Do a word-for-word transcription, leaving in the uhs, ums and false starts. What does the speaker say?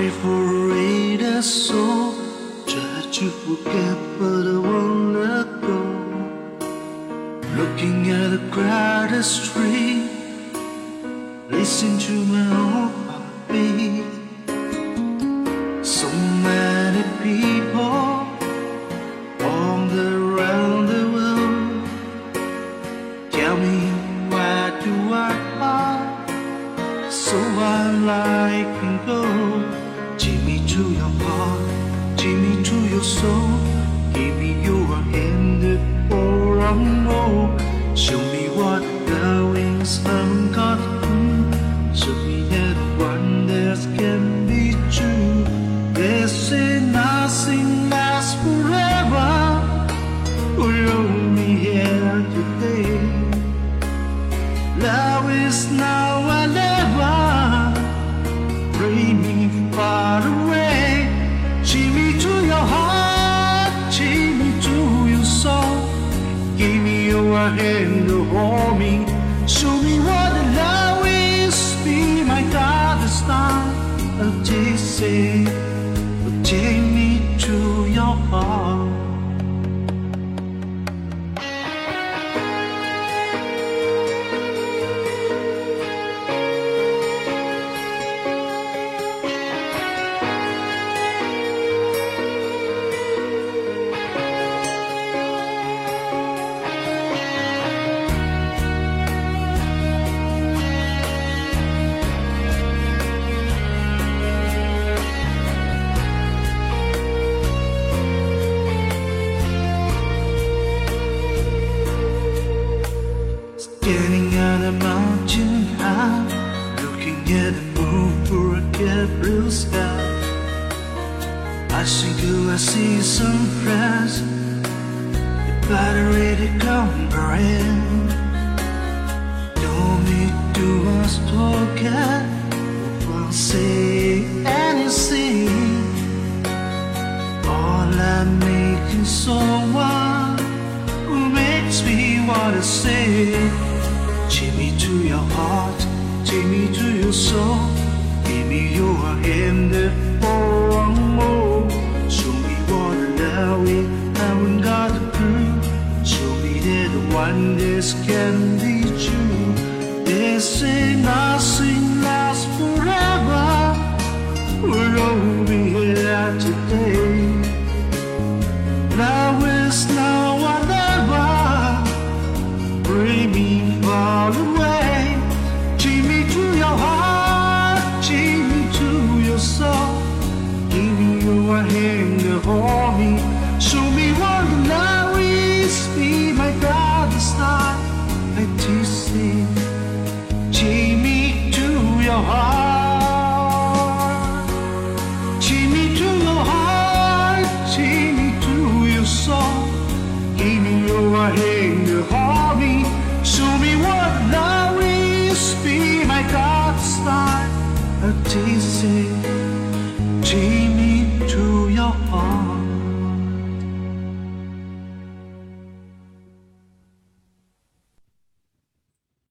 I've read a song, tried to forget but I won't let go. Looking at a crowded street, listen to my own heartbeat. So many people on the round the world. Tell me why do I fight so I like and go. Give me to your heart, give me to your soul, give me your hand before I know. Show me what the wings I'm got to. Show me that one that can be true. They say nothing lasts forever. Today, love is now or never. Bring me far away. Give me to your heart, give me to your soul. Give me your hand to hold me. Show me what the love is. Be my guiding star. And take say, take me to your heart. Standing on a mountain high, looking at the moon for a clear blue sky. I think I see some friends, if I'd already comprehend. Don't need to us talking, won't say anything. All I'm making someone who makes me wanna say. Take me to your heart, take me to your soul. Give me your hand for one more. Show me what love we haven't got to prove. Show me that one this can be true. This ain't us.